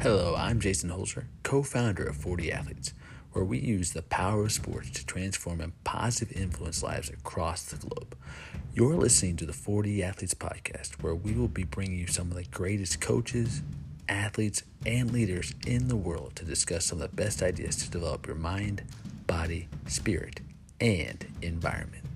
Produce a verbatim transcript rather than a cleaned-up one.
Hello, I'm Jason Holzer, co-founder of four D Athletes, where we use the power of sports to transform and positively influence lives across the globe. You're listening to the four D Athletes podcast, where we will be bringing you some of the greatest coaches, athletes, and leaders in the world to discuss some of the best ideas to develop your mind, body, spirit, and environment.